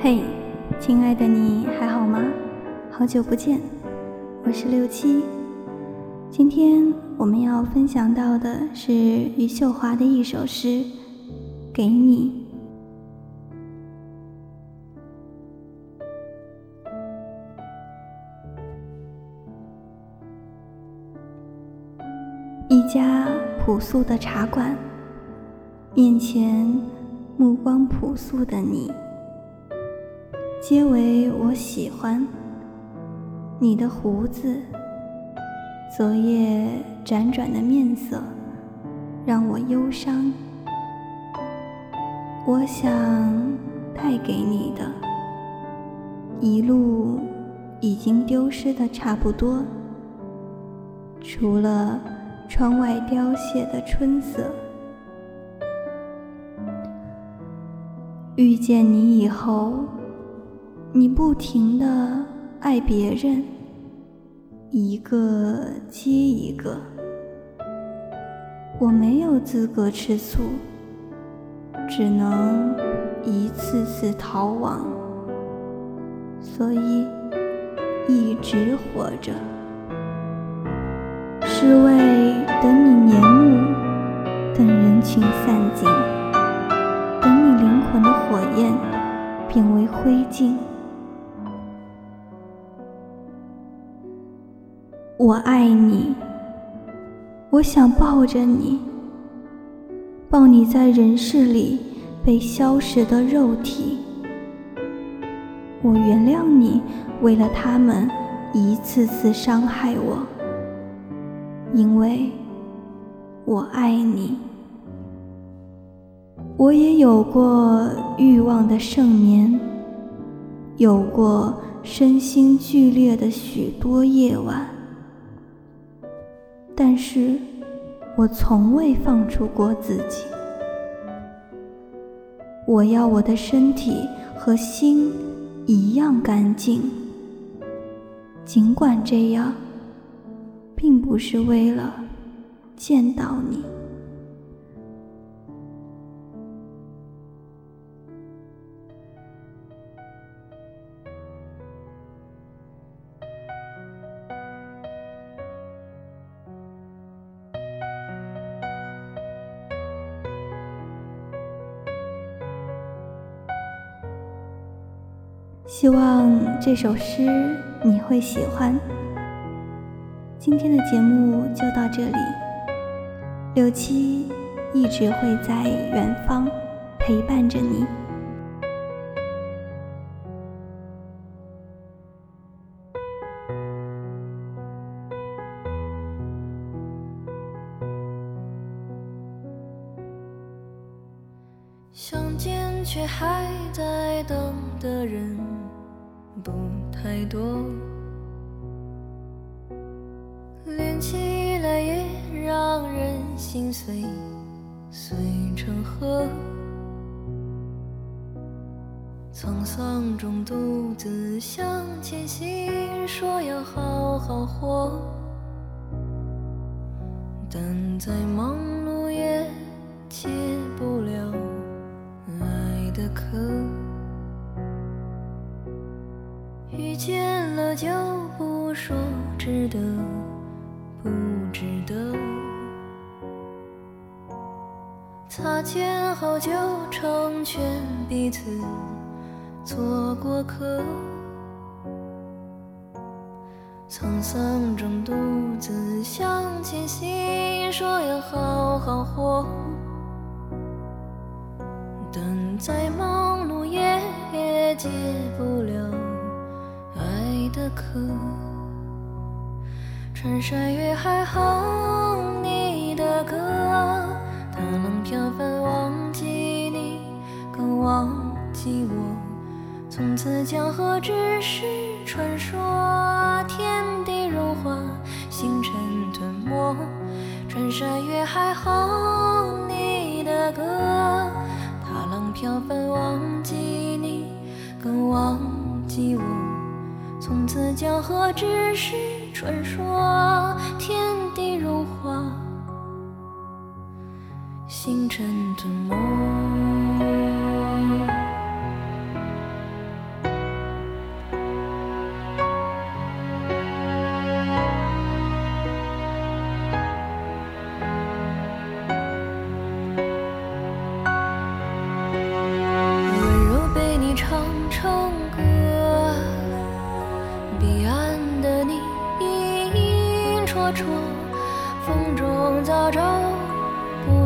嘿，亲爱的你还好吗？好久不见，我是六七。今天我们要分享到的是余秀华的一首诗《给你》。一家朴素的茶馆，面前目光朴素的你，皆为我喜欢。你的胡子，昨夜辗转的面色，让我忧伤。我想带给你的，一路已经丢失的差不多，除了窗外凋谢的春色。遇见你以后，你不停地爱别人，一个接一个。我没有资格吃醋，只能一次次逃亡，所以一直活着，是为等你年暮，等人群散尽，等你灵魂的火焰变为灰烬。我爱你，我想抱着你，抱你在人世里被消失的肉体。我原谅你，为了他们一次次伤害我，因为我爱你。我也有过欲望的盛眠，有过身心剧烈的许多夜晚，但是我从未放逐过自己。我要我的身体和心一样干净，尽管这样并不是为了见到你。希望这首诗你会喜欢。今天的节目就到这里，六七一直会在远方陪伴着你。相见却还在等的人不太多，连起来也让人心碎碎成河。沧桑中独自向前行，说要好好活，但再忙碌也解不了爱的渴。遇见了就不说值得不值得，擦肩后就成全彼此做过客。沧桑中独自向前行，说要好好活，但再忙碌也解不了爱的渴。穿山越海哼你的歌，它能飘帆忘记你，更忘记我。从此江河只是传说，天地融化，星辰吞没。穿山越海哼你的歌，它能飘帆忘记你，更忘记我。从此江河只是传说，天地融化，星辰吞没。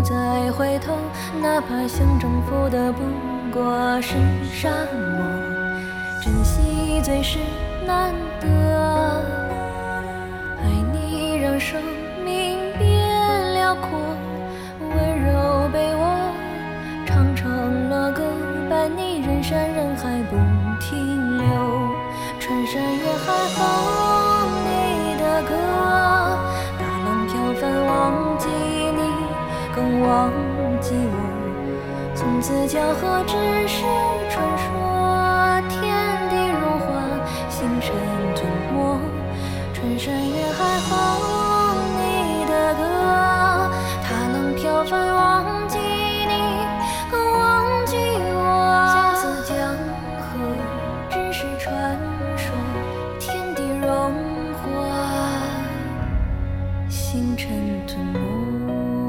再回头，哪怕想征服的不过是沙漠，珍惜最是难得。爱你让生命变辽阔，温柔被我唱成了歌，伴你人山人海不停留，穿山越海哼你的歌，大浪飘翻忘记你更忘记我，从此交合只是传说，天地如画星辰吞没，穿山越海哼你的歌，大浪飘翻忘记你更忘记我，从此交合只是传说，天地融化星辰吞没。